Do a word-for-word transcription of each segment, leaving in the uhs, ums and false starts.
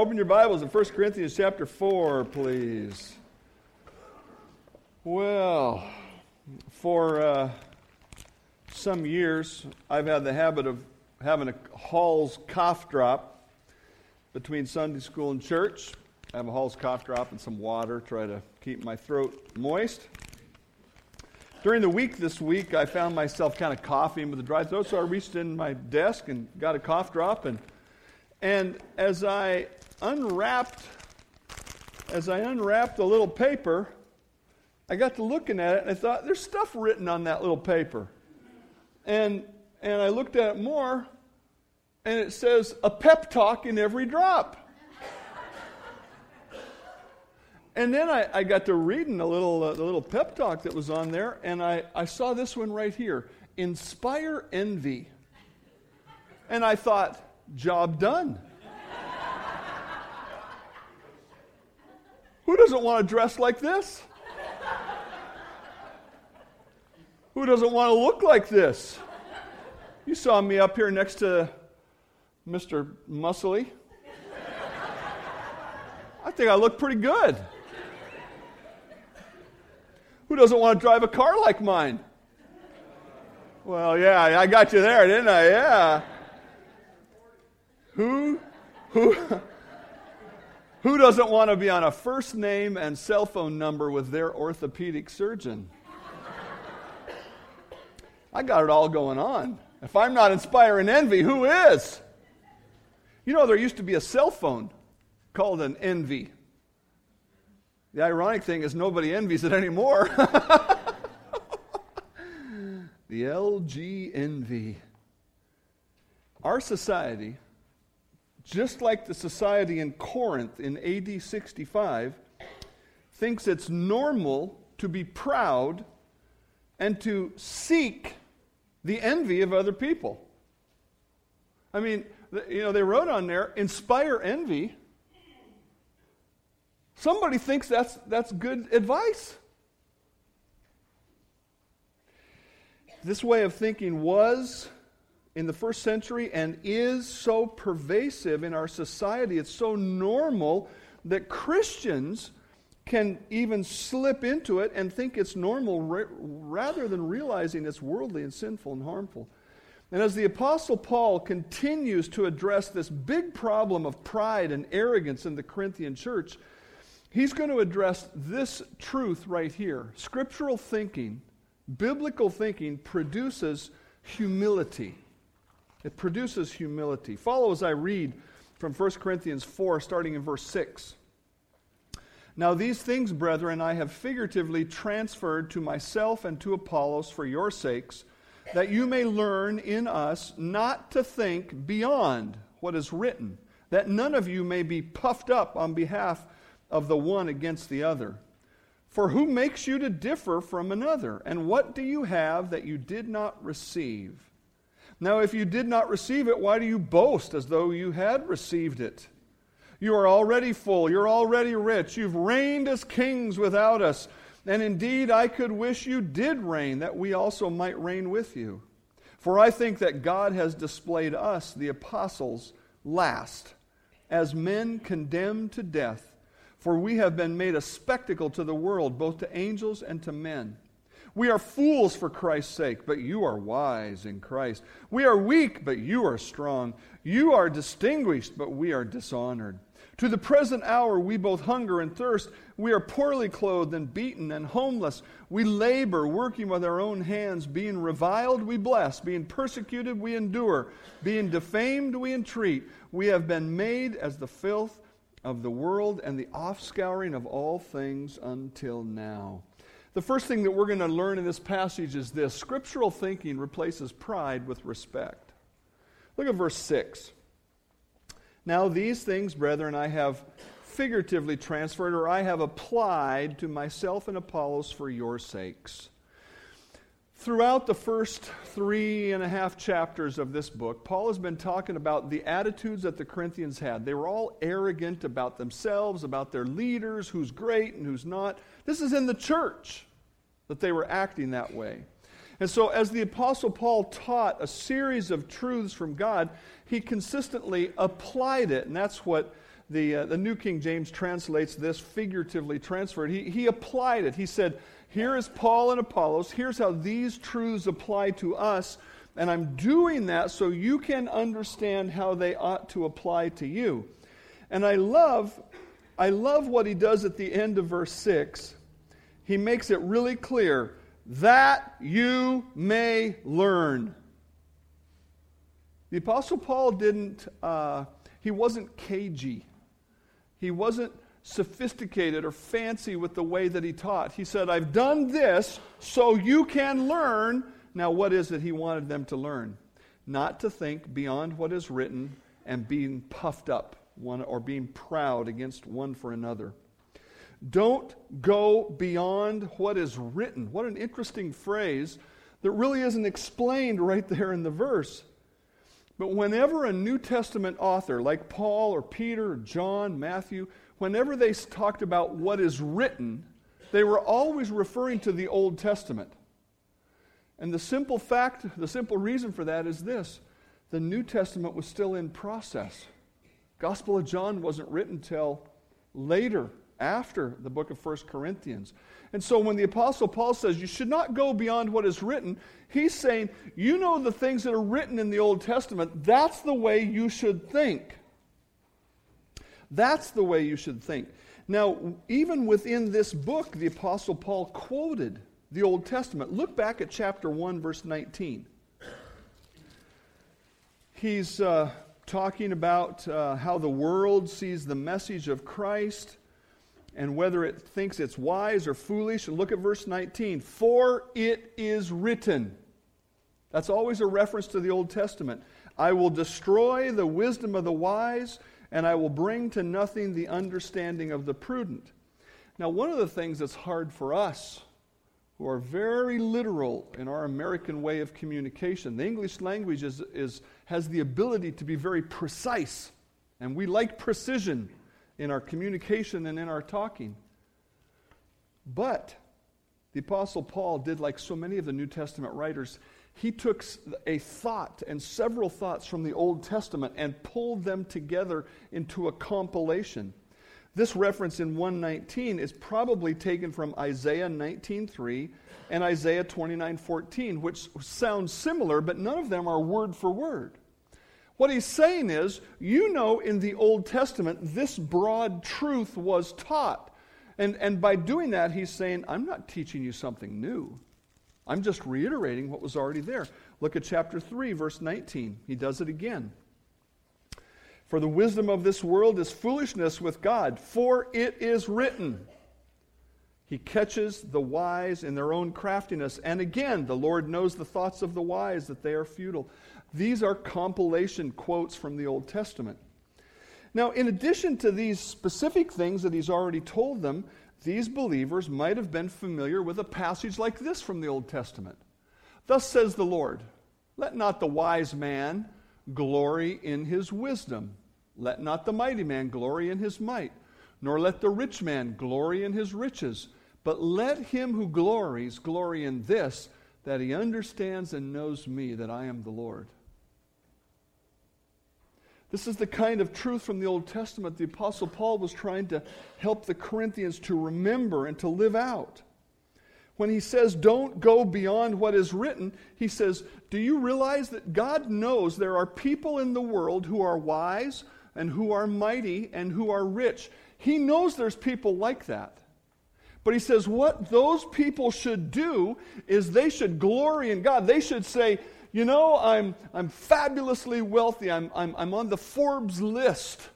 open your Bibles to First Corinthians chapter four, please. Well, for uh, some years, I've had the habit of having a Hall's cough drop between Sunday school and church. I have a Hall's cough drop and some water, try to keep my throat moist. During the week this week, I found myself kind of coughing with a dry throat, so I reached in my desk and got a cough drop. And and as I unwrapped, as I unwrapped the little paper, I got to looking at it, and I thought, there's stuff written on that little paper. And and I looked at it more, and it says, a pep talk in every drop. And then I, I got to reading a little, uh, the little pep talk that was on there, and I, I saw this one right here, Inspire Envy. And I thought, job done. Who doesn't want to dress like this? Who doesn't want to look like this? You saw me up here next to Mister Muscly. I think I look pretty good. Who doesn't want to drive a car like mine? Well, yeah, I got you there, didn't I? Yeah. Who, who, who doesn't want to be on a first name and cell phone number with their orthopedic surgeon? I got it all going on. If I'm not inspiring envy, who is? You know, there used to be a cell phone called an Envy. The ironic thing is nobody envies it anymore. The L G Envy. Our society, just like the society in Corinth in A D sixty-five, thinks it's normal to be proud and to seek the envy of other people. I mean, you know, they wrote on there, inspire envy. Somebody thinks that's that's good advice. This way of thinking was, in the first century, and is so pervasive in our society. It's so normal that Christians can even slip into it and think it's normal ra- rather than realizing it's worldly and sinful and harmful. And as the Apostle Paul continues to address this big problem of pride and arrogance in the Corinthian church, he's going to address this truth right here. Scriptural thinking, biblical thinking, produces humility. It produces humility. Follow as I read from First Corinthians four, starting in verse six. Now these things, brethren, I have figuratively transferred to myself and to Apollos for your sakes, that you may learn in us not to think beyond what is written, that none of you may be puffed up on behalf of of the one against the other. For who makes you to differ from another? And what do you have that you did not receive? Now, if you did not receive it, why do you boast as though you had received it? You are already full, you're already rich, you've reigned as kings without us. And indeed, I could wish you did reign, that we also might reign with you. For I think that God has displayed us, the apostles, last, as men condemned to death. For we have been made a spectacle to the world, both to angels and to men. We are fools for Christ's sake, but you are wise in Christ. We are weak, but you are strong. You are distinguished, but we are dishonored. To the present hour we both hunger and thirst. We are poorly clothed and beaten and homeless. We labor, working with our own hands. Being reviled, we bless. Being persecuted, we endure. Being defamed, we entreat. We have been made as the filth of the world and the offscouring of all things until now. The first thing that we're going to learn in this passage is this. Scriptural thinking replaces pride with respect. Look at verse six. Now these things, brethren, I have figuratively transferred, or I have applied to myself and Apollos for your sakes. Throughout the first three and a half chapters of this book, Paul has been talking about the attitudes that the Corinthians had. They were all arrogant about themselves, about their leaders, who's great and who's not. This is in the church that they were acting that way. And so as the Apostle Paul taught a series of truths from God, he consistently applied it. And that's what the, uh, the New King James translates this figuratively transferred. He, he applied it. He said, here is Paul and Apollos. Here's how these truths apply to us. And I'm doing that so you can understand how they ought to apply to you. And I love, I love what he does at the end of verse six. He makes it really clear, that you may learn. The Apostle Paul didn't, uh, he wasn't cagey. He wasn't sophisticated or fancy with the way that he taught. He said, I've done this so you can learn. Now, what is it he wanted them to learn? Not to think beyond what is written and being puffed up one or being proud against one for another. Don't go beyond what is written. What an interesting phrase that really isn't explained right there in the verse. But whenever a New Testament author like Paul or Peter or John, Matthew, whenever they talked about what is written, they were always referring to the Old Testament. And the simple fact, the simple reason for that is this. The New Testament was still in process. Gospel of John wasn't written till later, after the book of First Corinthians. And so when the Apostle Paul says, you should not go beyond what is written, he's saying, you know the things that are written in the Old Testament, that's the way you should think. That's the way you should think. Now, even within this book, the Apostle Paul quoted the Old Testament. Look back at chapter one, verse nineteen. He's uh, talking about uh, how the world sees the message of Christ and whether it thinks it's wise or foolish. And look at verse nineteen. For it is written. That's always a reference to the Old Testament. I will destroy the wisdom of the wise, and I will bring to nothing the understanding of the prudent. Now, one of the things that's hard for us, who are very literal in our American way of communication, the English language is, is has the ability to be very precise, and we like precision in our communication and in our talking. But the Apostle Paul did like so many of the New Testament writers. He took a thought and several thoughts from the Old Testament and pulled them together into a compilation. This reference in one nineteen is probably taken from Isaiah nineteen three and Isaiah twenty-nine fourteen, which sound similar, but none of them are word for word. What he's saying is, you know, in the Old Testament, this broad truth was taught. And, and by doing that, he's saying, I'm not teaching you something new. I'm just reiterating what was already there. Look at chapter three, verse nineteen. He does it again. For the wisdom of this world is foolishness with God, for it is written. He catches the wise in their own craftiness. And again, the Lord knows the thoughts of the wise, that they are futile. These are compilation quotes from the Old Testament. Now, in addition to these specific things that he's already told them, these believers might have been familiar with a passage like this from the Old Testament. Thus says the Lord, let not the wise man glory in his wisdom. Let not the mighty man glory in his might, nor let the rich man glory in his riches. But let him who glories glory in this, that he understands and knows me, that I am the Lord. This is the kind of truth from the Old Testament the Apostle Paul was trying to help the Corinthians to remember and to live out. When he says, don't go beyond what is written, he says, do you realize that God knows there are people in the world who are wise and who are mighty and who are rich? He knows there's people like that. But he says what those people should do is they should glory in God. They should say, you know, I'm I'm fabulously wealthy. I'm I'm I'm on the Forbes list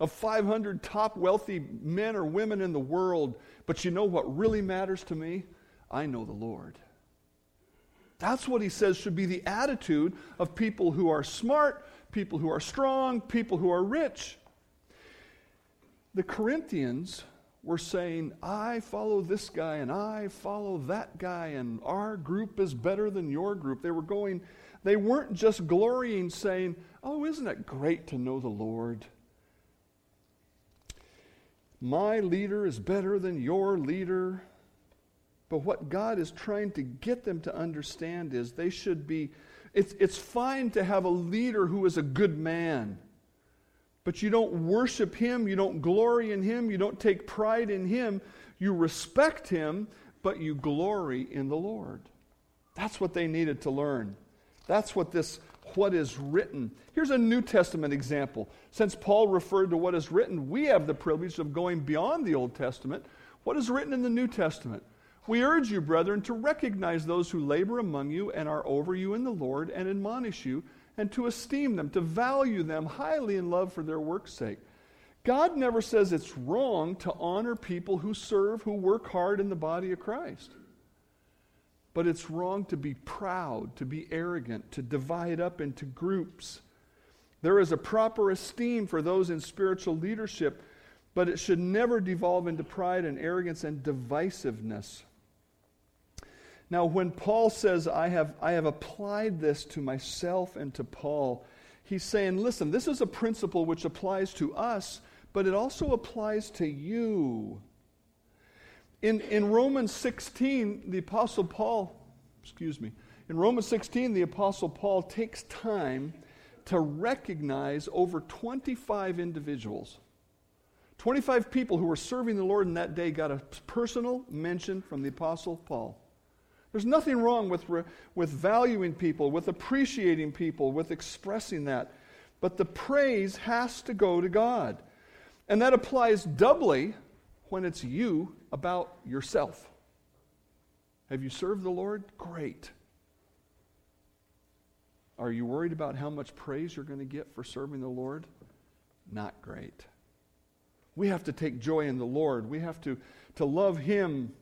of five hundred top wealthy men or women in the world. But you know what really matters to me? I know the Lord. That's what he says should be the attitude of people who are smart, people who are strong, people who are rich. The Corinthians were saying, I follow this guy and I follow that guy and our group is better than your group. They were going, they weren't just glorying, saying, oh, isn't it great to know the Lord? My leader is better than your leader. But what God is trying to get them to understand is they should be, it's, it's fine to have a leader who is a good man. But you don't worship him, you don't glory in him, you don't take pride in him. You respect him, but you glory in the Lord. That's what they needed to learn. That's what this, what is written. Here's a New Testament example. Since Paul referred to what is written, we have the privilege of going beyond the Old Testament. What is written in the New Testament? We urge you, brethren, to recognize those who labor among you and are over you in the Lord and admonish you, and to esteem them, to value them highly in love for their work's sake. God never says it's wrong to honor people who serve, who work hard in the body of Christ. But it's wrong to be proud, to be arrogant, to divide up into groups. There is a proper esteem for those in spiritual leadership, but it should never devolve into pride and arrogance and divisiveness. Now, when Paul says, I have, I have applied this to myself and to Paul, he's saying, listen, this is a principle which applies to us, but it also applies to you. In, in Romans sixteen, the Apostle Paul, excuse me, in Romans sixteen, the Apostle Paul takes time to recognize over twenty-five individuals. twenty-five people who were serving the Lord in that day got a personal mention from the Apostle Paul. There's nothing wrong with, with valuing people, with appreciating people, with expressing that. But the praise has to go to God. And that applies doubly when it's you about yourself. Have you served the Lord? Great. Are you worried about how much praise you're going to get for serving the Lord? Not great. We have to take joy in the Lord. We have to, to love him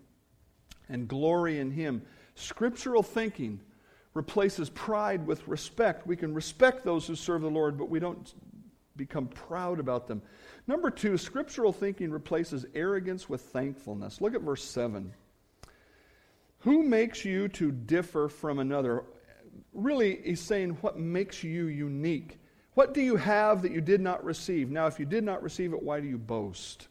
and glory in him. Scriptural thinking replaces pride with respect. We can respect those who serve the Lord, but we don't become proud about them. Number two, scriptural thinking replaces arrogance with thankfulness. Look at verse seven. Who makes you to differ from another? Really, he's saying what makes you unique. What do you have that you did not receive? Now, if you did not receive it, why do you boast?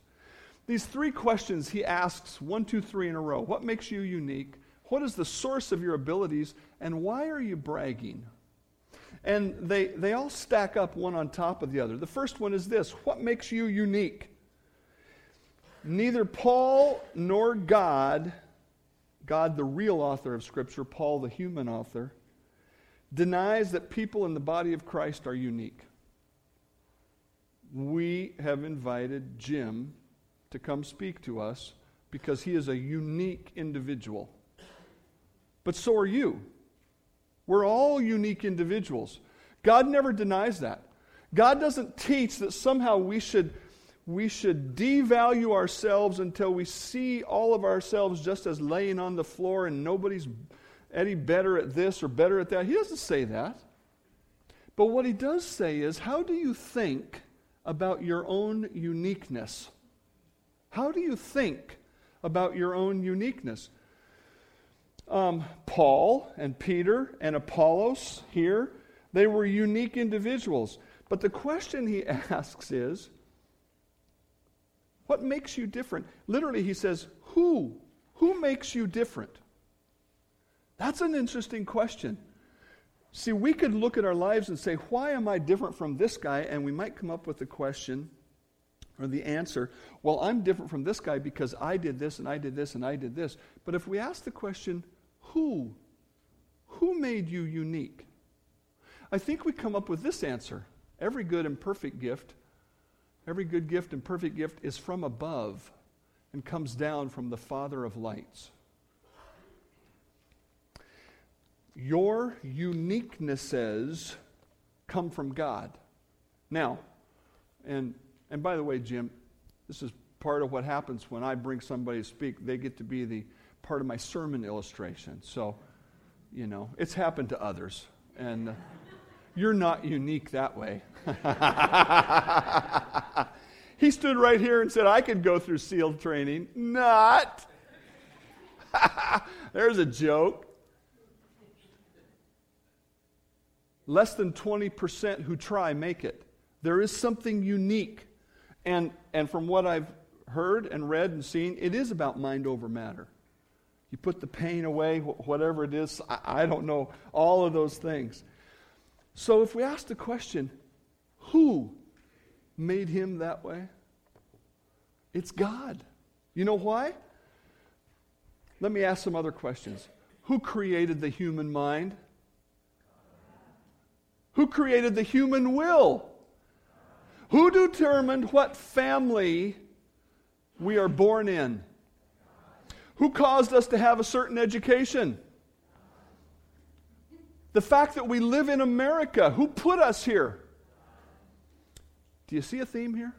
These three questions he asks, one, two, three in a row. What makes you unique? What is the source of your abilities? And why are you bragging? And they, they all stack up one on top of the other. The first one is this. What makes you unique? Neither Paul nor God, God the real author of Scripture, Paul the human author, denies that people in the body of Christ are unique. We have invited Jim to come speak to us because he is a unique individual. But so are you. We're all unique individuals. God never denies that. God doesn't teach that somehow we should, we should devalue ourselves until we see all of ourselves just as laying on the floor and nobody's any better at this or better at that. He doesn't say that. But what he does say is, how do you think about your own uniqueness? How do you think about your own uniqueness? Um, Paul and Peter and Apollos here, they were unique individuals. But the question he asks is, what makes you different? Literally, he says, who? Who makes you different? That's an interesting question. See, we could look at our lives and say, why am I different from this guy? And we might come up with the question, or the answer, well, I'm different from this guy because I did this, and I did this, and I did this. But if we ask the question, who? Who made you unique? I think we come up with this answer. Every good and perfect gift, every good gift and perfect gift is from above and comes down from the Father of lights. Your uniquenesses come from God. Now, and... And by the way, Jim, this is part of what happens when I bring somebody to speak. They get to be the part of my sermon illustration. So, you know, it's happened to others. And uh, you're not unique that way. He stood right here and said, I could go through SEAL training. Not. There's a joke. Less than twenty percent who try make it. There is something unique. And and from what I've heard and read and seen, it is about mind over matter. You put the pain away, wh- whatever it is, I, I don't know, all of those things. So if we ask the question, who? made him that way? It's God. You know why? Let me ask some other questions. Who created the human mind? Who created the human will? Who determined what family we are born in? Who caused us to have a certain education? The fact that we live in America, who put us here? Do you see a theme here?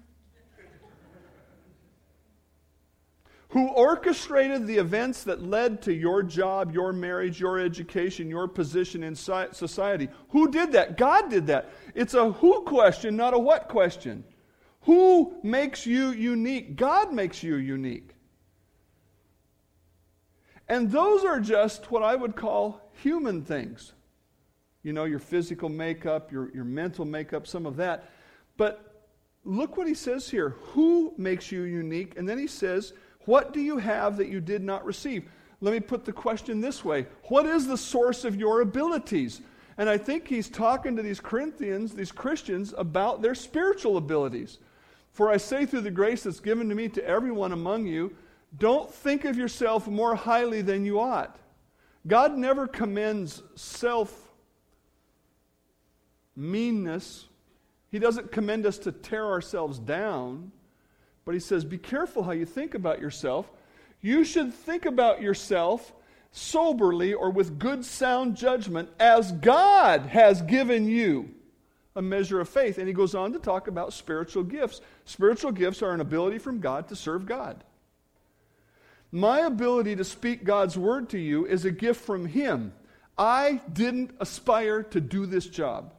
Who orchestrated the events that led to your job, your marriage, your education, your position in society? Who did that? God did that. It's a who question, not a what question. Who makes you unique? God makes you unique. And those are just what I would call human things. You know, your physical makeup, your, your mental makeup, some of that. But look what he says here. Who makes you unique? And then he says, what do you have that you did not receive? Let me put the question this way. What is the source of your abilities? And I think he's talking to these Corinthians, these Christians, about their spiritual abilities. For I say through the grace that's given to me to everyone among you, don't think of yourself more highly than you ought. God never commends self-meanness. He doesn't commend us to tear ourselves down. But he says, be careful how you think about yourself. You should think about yourself soberly or with good sound judgment as God has given you a measure of faith. And he goes on to talk about spiritual gifts. Spiritual gifts are an ability from God to serve God. My ability to speak God's word to you is a gift from him. I didn't aspire to do this job.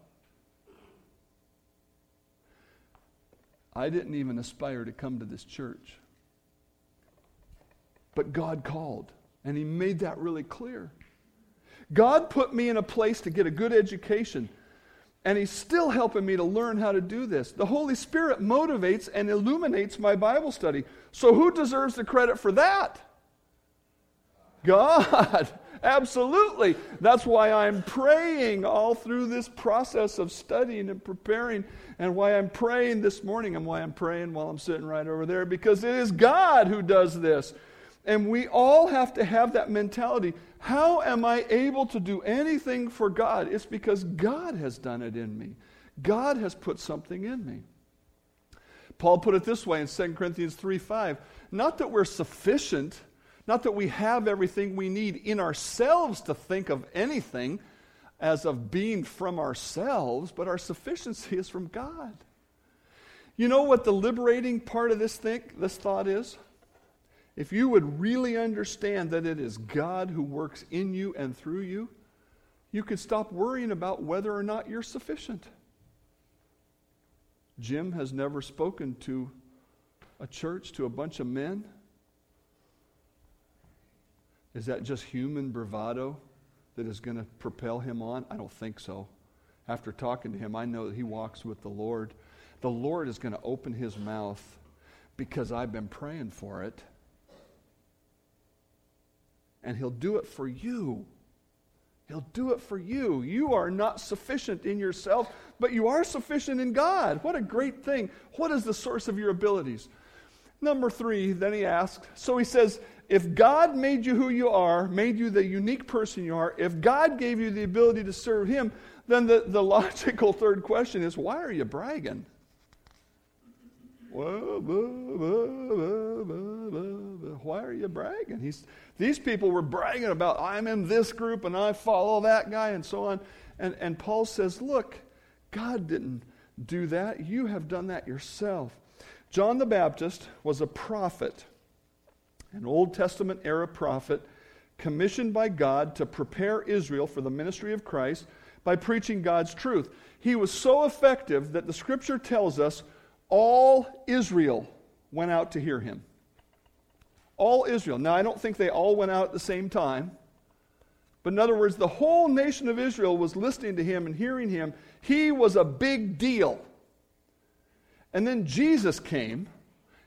I didn't even aspire to come to this church. But God called, and he made that really clear. God put me in a place to get a good education, and he's still helping me to learn how to do this. The Holy Spirit motivates and illuminates my Bible study. So who deserves the credit for that? God. Absolutely. That's why I'm praying all through this process of studying and preparing, and why I'm praying this morning, and why I'm praying while I'm sitting right over there, because it is God who does this. And we all have to have that mentality. How am I able to do anything for God? It's because God has done it in me. God has put something in me. Paul put it this way in Second Corinthians three five. Not that we're sufficient, not that we have everything we need in ourselves to think of anything as of being from ourselves, but our sufficiency is from God. You know what the liberating part of this think, this thought is? If you would really understand that it is God who works in you and through you, you could stop worrying about whether or not you're sufficient. Jim has never spoken to a church, to a bunch of men. Is that just human bravado that is going to propel him on? I don't think so. After talking to him, I know that he walks with the Lord. The Lord is going to open his mouth because I've been praying for it. And he'll do it for you. He'll do it for you. You are not sufficient in yourself, but you are sufficient in God. What a great thing. What is the source of your abilities? Number three, then he asks, so he says, if God made you who you are, made you the unique person you are, if God gave you the ability to serve him, then the, the logical third question is, why are you bragging? Why are you bragging? He's, these people were bragging about, I'm in this group and I follow that guy and so on. And, and Paul says, look, God didn't do that. You have done that yourself. John the Baptist was a prophet, an Old Testament era prophet, commissioned by God to prepare Israel for the ministry of Christ by preaching God's truth. He was so effective that the scripture tells us all Israel went out to hear him. All Israel. Now, I don't think they all went out at the same time. But in other words, the whole nation of Israel was listening to him and hearing him. He was a big deal. And then Jesus came,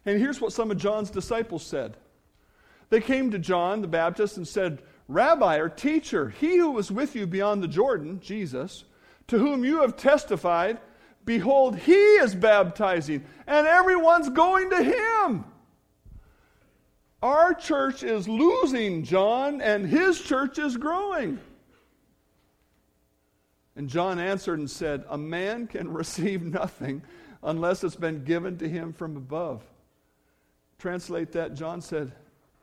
and here's what some of John's disciples said. They came to John the Baptist and said, Rabbi or teacher, he who was with you beyond the Jordan, Jesus, to whom you have testified, Behold, he is baptizing, and everyone's going to him. Our church is losing John, and his church is growing. And John answered and said, a man can receive nothing unless it's been given to him from above. Translate that, John said,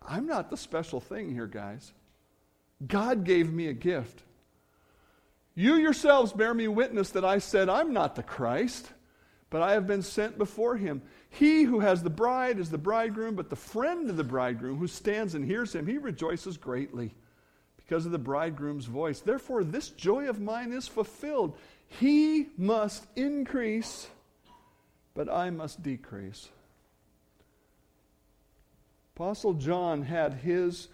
I'm not the special thing here, guys. God gave me a gift. You yourselves bear me witness that I said, I'm not the Christ, but I have been sent before him. He who has the bride is the bridegroom, but the friend of the bridegroom who stands and hears him, he rejoices greatly because of the bridegroom's voice. Therefore, this joy of mine is fulfilled. He must increase, but I must decrease. Apostle John had his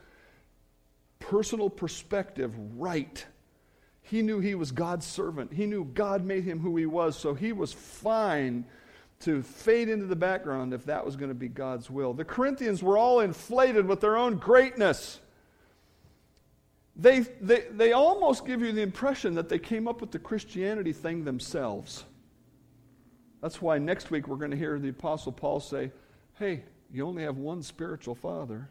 personal perspective right. He knew he was God's servant. He knew God made him who he was, so he was fine to fade into the background if that was going to be God's will. The Corinthians were all inflated with their own greatness. They, they, they almost give you the impression that they came up with the Christianity thing themselves. That's why next week we're going to hear the Apostle Paul say, hey, you only have one spiritual father.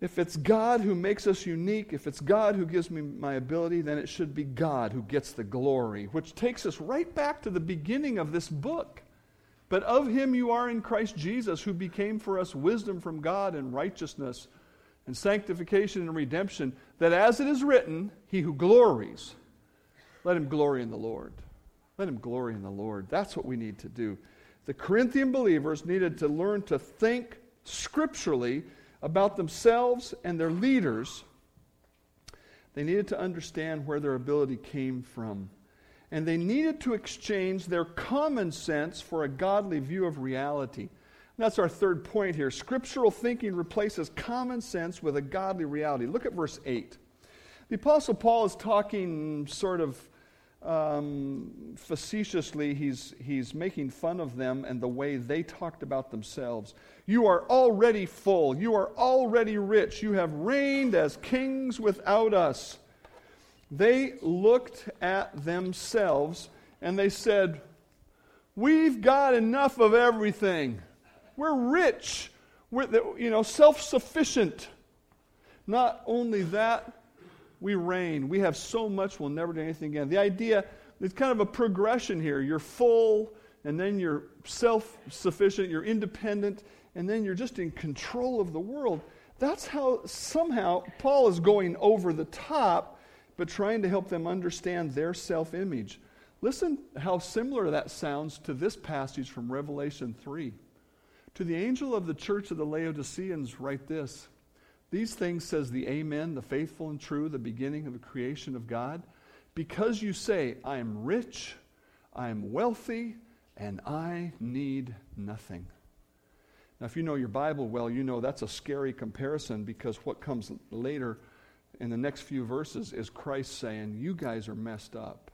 If it's God who makes us unique, if it's God who gives me my ability, then it should be God who gets the glory, which takes us right back to the beginning of this book. But of him you are in Christ Jesus, who became for us wisdom from God and righteousness and sanctification and redemption, that as it is written, he who glories, let him glory in the Lord. Let him glory in the Lord. That's what we need to do. The Corinthian believers needed to learn to think scripturally about themselves and their leaders. They needed to understand where their ability came from. And they needed to exchange their common sense for a godly view of reality. And that's our third point here. Scriptural thinking replaces common sense with a godly reality. Look at verse eight. The Apostle Paul is talking sort of um, facetiously. He's, he's making fun of them and the way they talked about themselves. You are already full. You are already rich. You have reigned as kings without us. They looked at themselves and they said, we've got enough of everything. We're rich. We're, you know, self-sufficient. Not only that, we reign. We have so much, we'll never do anything again. The idea, it's kind of a progression here. You're full, and then you're self-sufficient, you're independent, and then you're just in control of the world. That's how somehow Paul is going over the top, but trying to help them understand their self-image. Listen how similar that sounds to this passage from Revelation three. To the angel of the church of the Laodiceans write this, these things says the Amen, the faithful and true, the beginning of the creation of God. Because you say, I am rich, I am wealthy, and I need nothing. Now, if you know your Bible well, you know that's a scary comparison, because what comes later in the next few verses is Christ saying, you guys are messed up,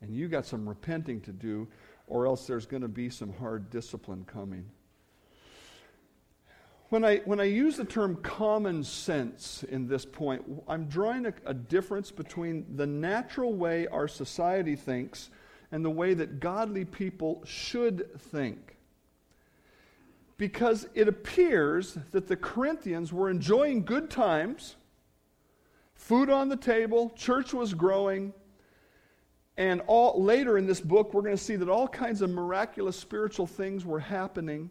and you got some repenting to do, or else there's going to be some hard discipline coming. When I, when I use the term common sense in this point, I'm drawing a, a difference between the natural way our society thinks and the way that godly people should think. Because it appears that the Corinthians were enjoying good times, food on the table, church was growing, and all, later in this book we're going to see that all kinds of miraculous spiritual things were happening,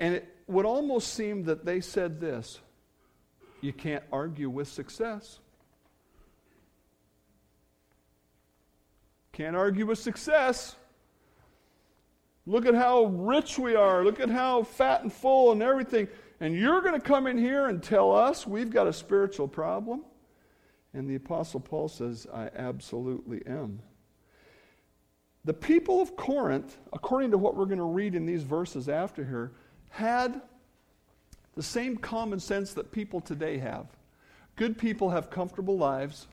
and it would almost seem that they said this, you can't argue with success. Can't argue with success. Look at how rich we are. Look at how fat and full and everything. And you're going to come in here and tell us we've got a spiritual problem? And the Apostle Paul says, I absolutely am. The people of Corinth, according to what we're going to read in these verses after here, had the same common sense that people today have. Good people have comfortable lives.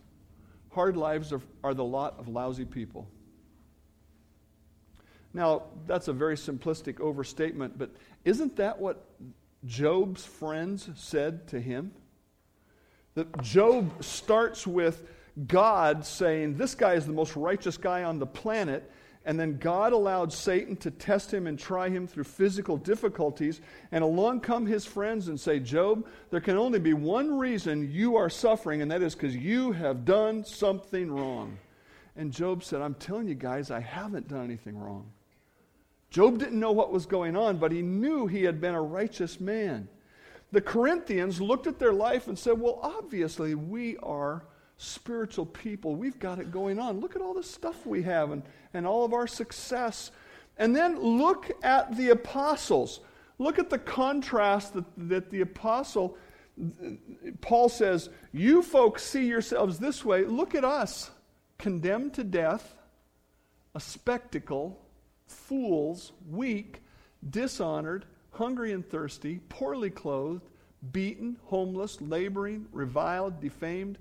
Hard lives are, are the lot of lousy people. Now, that's a very simplistic overstatement, but isn't that what Job's friends said to him? That Job starts with, God saying, this guy is the most righteous guy on the planet, and then God allowed Satan to test him and try him through physical difficulties, and along come his friends and say, Job, there can only be one reason you are suffering, and that is because you have done something wrong. And Job said, I'm telling you guys, I haven't done anything wrong. Job didn't know what was going on, but he knew he had been a righteous man. The Corinthians looked at their life and said, well, obviously we are spiritual people. We've got it going on. Look at all the stuff we have and, and all of our success. And then look at the apostles. Look at the contrast that, that the apostle, Paul says, you folks see yourselves this way. Look at us, condemned to death, a spectacle, fools, weak, dishonored, hungry and thirsty, poorly clothed, beaten, homeless, laboring, reviled, defamed,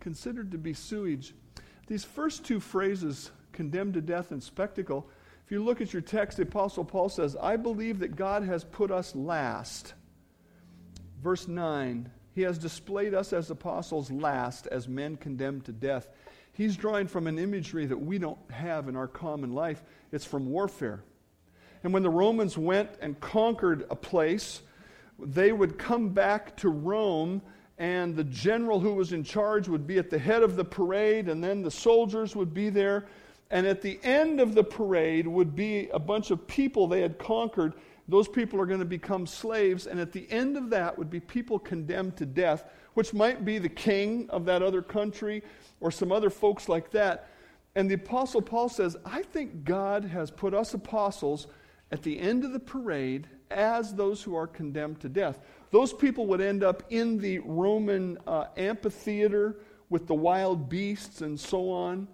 considered to be sewage. These first two phrases, condemned to death and spectacle, if you look at your text, the Apostle Paul says, I believe that God has put us last. Verse nine, he has displayed us as apostles last, as men condemned to death. He's drawing from an imagery that we don't have in our common life. It's from warfare. And when the Romans went and conquered a place, they would come back to Rome, and the general who was in charge would be at the head of the parade, and then the soldiers would be there. And at the end of the parade would be a bunch of people they had conquered. Those people are going to become slaves. And at the end of that would be people condemned to death, which might be the king of that other country or some other folks like that. And the Apostle Paul says, I think God has put us apostles at the end of the parade as those who are condemned to death. Those people would end up in the Roman uh, amphitheater with the wild beasts and so on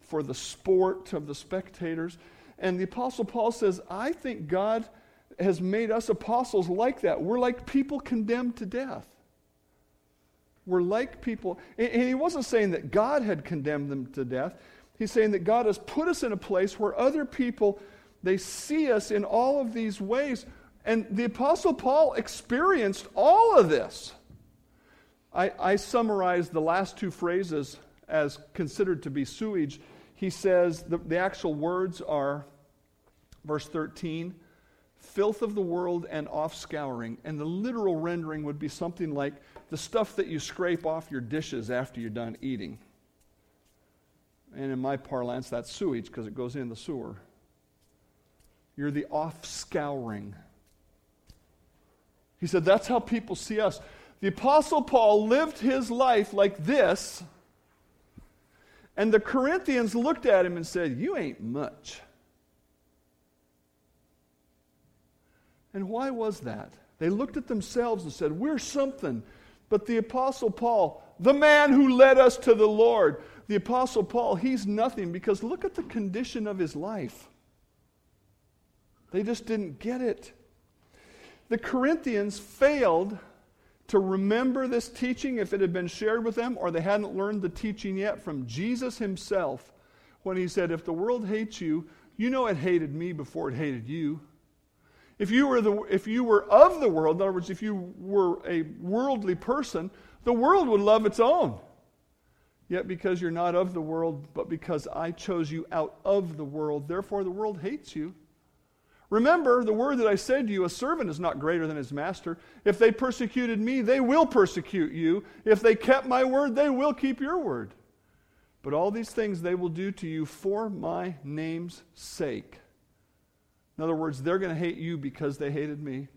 for the sport of the spectators. And the Apostle Paul says, I think God has made us apostles like that. We're like people condemned to death. We're like people. And, and he wasn't saying that God had condemned them to death. He's saying that God has put us in a place where other people, they see us in all of these ways. And the Apostle Paul experienced all of this. I, I summarized the last two phrases as considered to be sewage. He says, the, the actual words are, verse thirteen, filth of the world and off-scouring. And the literal rendering would be something like the stuff that you scrape off your dishes after you're done eating. And in my parlance, that's sewage because it goes in the sewer. You're the off-scouring. He said, that's how people see us. The Apostle Paul lived his life like this, and the Corinthians looked at him and said, you ain't much. And why was that? They looked at themselves and said, we're something. But the Apostle Paul, the man who led us to the Lord, the Apostle Paul, he's nothing, because look at the condition of his life. They just didn't get it. The Corinthians failed to remember this teaching if it had been shared with them, or they hadn't learned the teaching yet from Jesus himself when he said, if the world hates you, you know it hated me before it hated you. If you were the, if you were of the world, in other words, if you were a worldly person, the world would love its own. Yet because you're not of the world, but because I chose you out of the world, therefore the world hates you. Remember the word that I said to you, a servant is not greater than his master. If they persecuted me, they will persecute you. If they kept my word, they will keep your word. But all these things they will do to you for my name's sake. In other words, they're going to hate you because they hated me,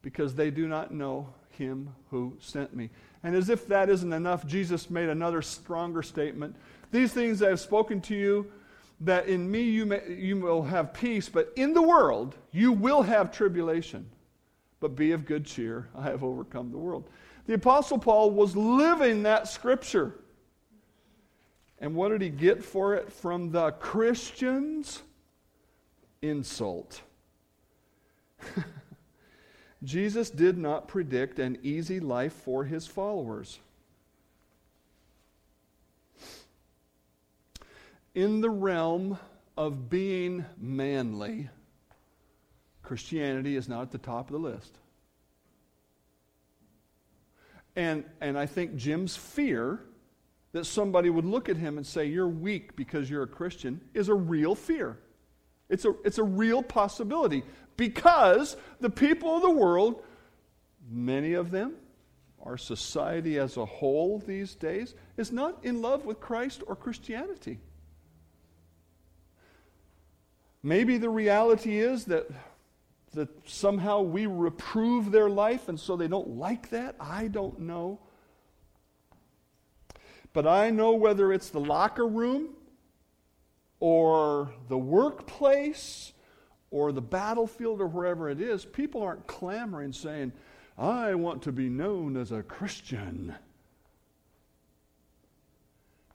because they do not know him who sent me. And as if that isn't enough, Jesus made another stronger statement. These things I have spoken to you, that in me you, may, you will have peace, but in the world you will have tribulation. But be of good cheer, I have overcome the world. The Apostle Paul was living that scripture. And what did he get for it from the Christians? Insult. Jesus did not predict an easy life for his followers. In the realm of being manly, Christianity is not at the top of the list. And, and I think Jim's fear that somebody would look at him and say, "You're weak because you're a Christian," is a real fear. It's a, it's a real possibility, because the people of the world, many of them, our society as a whole these days, is not in love with Christ or Christianity. Maybe the reality is that, that somehow we reprove their life, and so they don't like that. I don't know. But I know whether it's the locker room or the workplace or the battlefield or wherever it is, people aren't clamoring saying, "I want to be known as a Christian."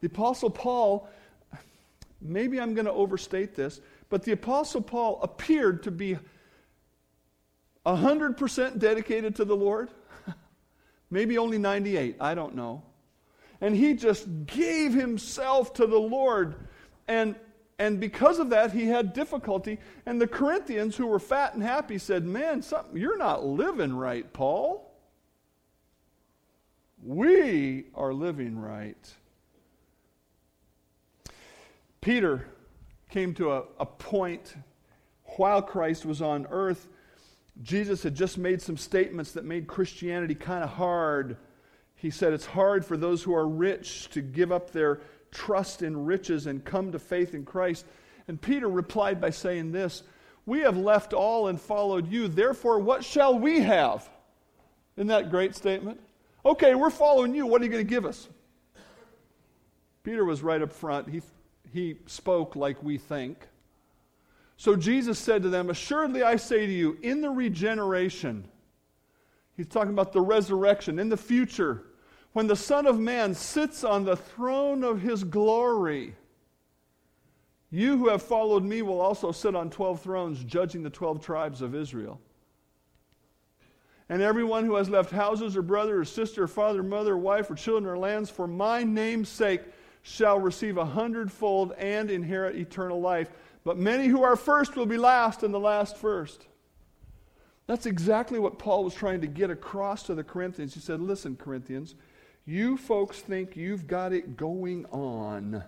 The Apostle Paul, maybe I'm going to overstate this, but the Apostle Paul appeared to be one hundred percent dedicated to the Lord. Maybe only ninety-eight, I don't know. And he just gave himself to the Lord. And, and because of that, he had difficulty. And the Corinthians, who were fat and happy, said, "Man, something, you're not living right, Paul. We are living right." Peter came to a, a point while Christ was on earth. Jesus had just made some statements that made Christianity kind of hard. He said it's hard for those who are rich to give up their trust in riches and come to faith in Christ. And Peter replied by saying this, "We have left all and followed you, therefore what shall we have?" Isn't that a great statement? Okay, we're following you, what are you going to give us? Peter was right up front. He, he spoke like we think. So Jesus said to them, "Assuredly I say to you, in the regeneration," he's talking about the resurrection, in the future, when the Son of Man sits on the throne of his glory, you who have followed me will also sit on twelve thrones, judging the twelve tribes of Israel. And everyone who has left houses or brother or sister or father or mother or wife or children or lands for my name's sake shall receive a hundredfold and inherit eternal life. But many who are first will be last, and the last first." That's exactly what Paul was trying to get across to the Corinthians. He said, "Listen, Corinthians, you folks think you've got it going on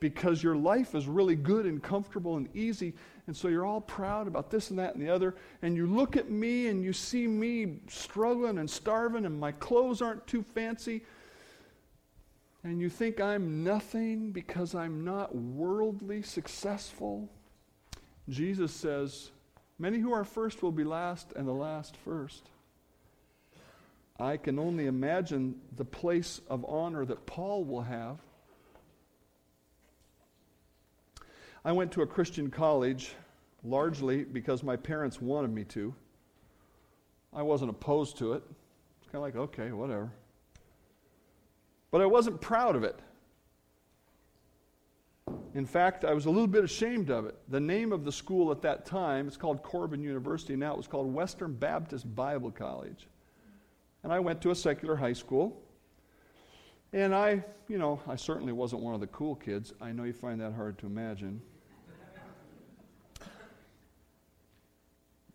because your life is really good and comfortable and easy, and so you're all proud about this and that and the other, and you look at me and you see me struggling and starving and my clothes aren't too fancy, and you think I'm nothing because I'm not worldly successful." Jesus says, "Many who are first will be last, and the last first." I can only imagine the place of honor that Paul will have. I went to a Christian college largely because my parents wanted me to. I wasn't opposed to it. It's kind of like, okay, whatever. But I wasn't proud of it. In fact, I was a little bit ashamed of it. The name of the school at that time, it's called Corbin University, now it was called Western Baptist Bible College. And I went to a secular high school. And I, you know, I certainly wasn't one of the cool kids. I know you find that hard to imagine.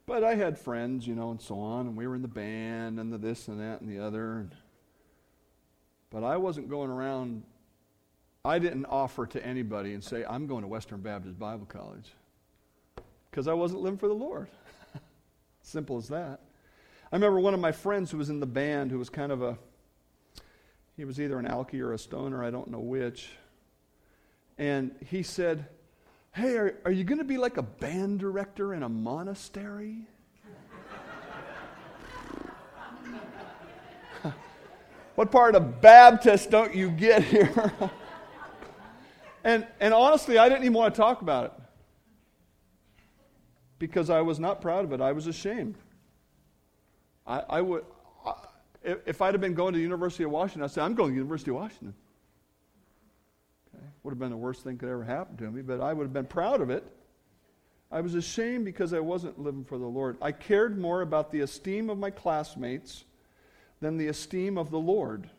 But I had friends, you know, and so on, and we were in the band, and the this and that and the other. But I wasn't going around. I didn't offer to anybody and say, "I'm going to Western Baptist Bible College," because I wasn't living for the Lord. Simple as that. I remember one of my friends who was in the band, who was kind of a, he was either an alky or a stoner, I don't know which, and he said, "Hey, are, are you going to be like a band director in a monastery?" What part of Baptist don't you get here? And and honestly, I didn't even want to talk about it because I was not proud of it. I was ashamed. I, I would, I, if I'd have been going to the University of Washington, I'd say, "I'm going to the University of Washington." Okay, would have been the worst thing that could ever happen to me, but I would have been proud of it. I was ashamed because I wasn't living for the Lord. I cared more about the esteem of my classmates than the esteem of the Lord.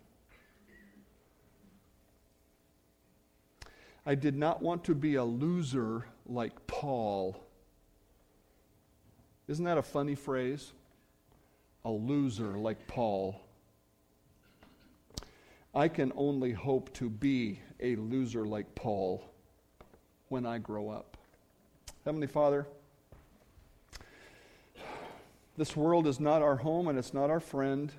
I did not want to be a loser like Paul. Isn't that a funny phrase? A loser like Paul. I can only hope to be a loser like Paul when I grow up. Heavenly Father, this world is not our home and it's not our friend.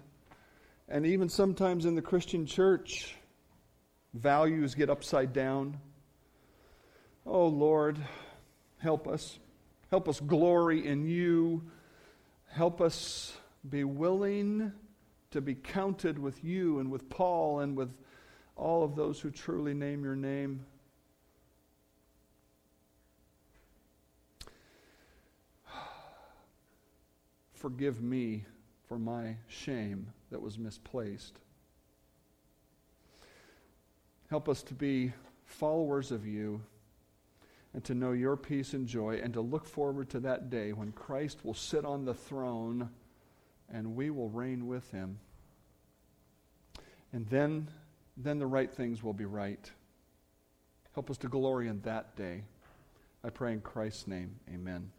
And even sometimes in the Christian church, values get upside down. Oh Lord, help us. Help us glory in you. Help us be willing to be counted with you and with Paul and with all of those who truly name your name. Forgive me for my shame that was misplaced. Help us to be followers of you and to know your peace and joy and to look forward to that day when Christ will sit on the throne and we will reign with him. And then, then the right things will be right. Help us to glory in that day. I pray in Christ's name, amen.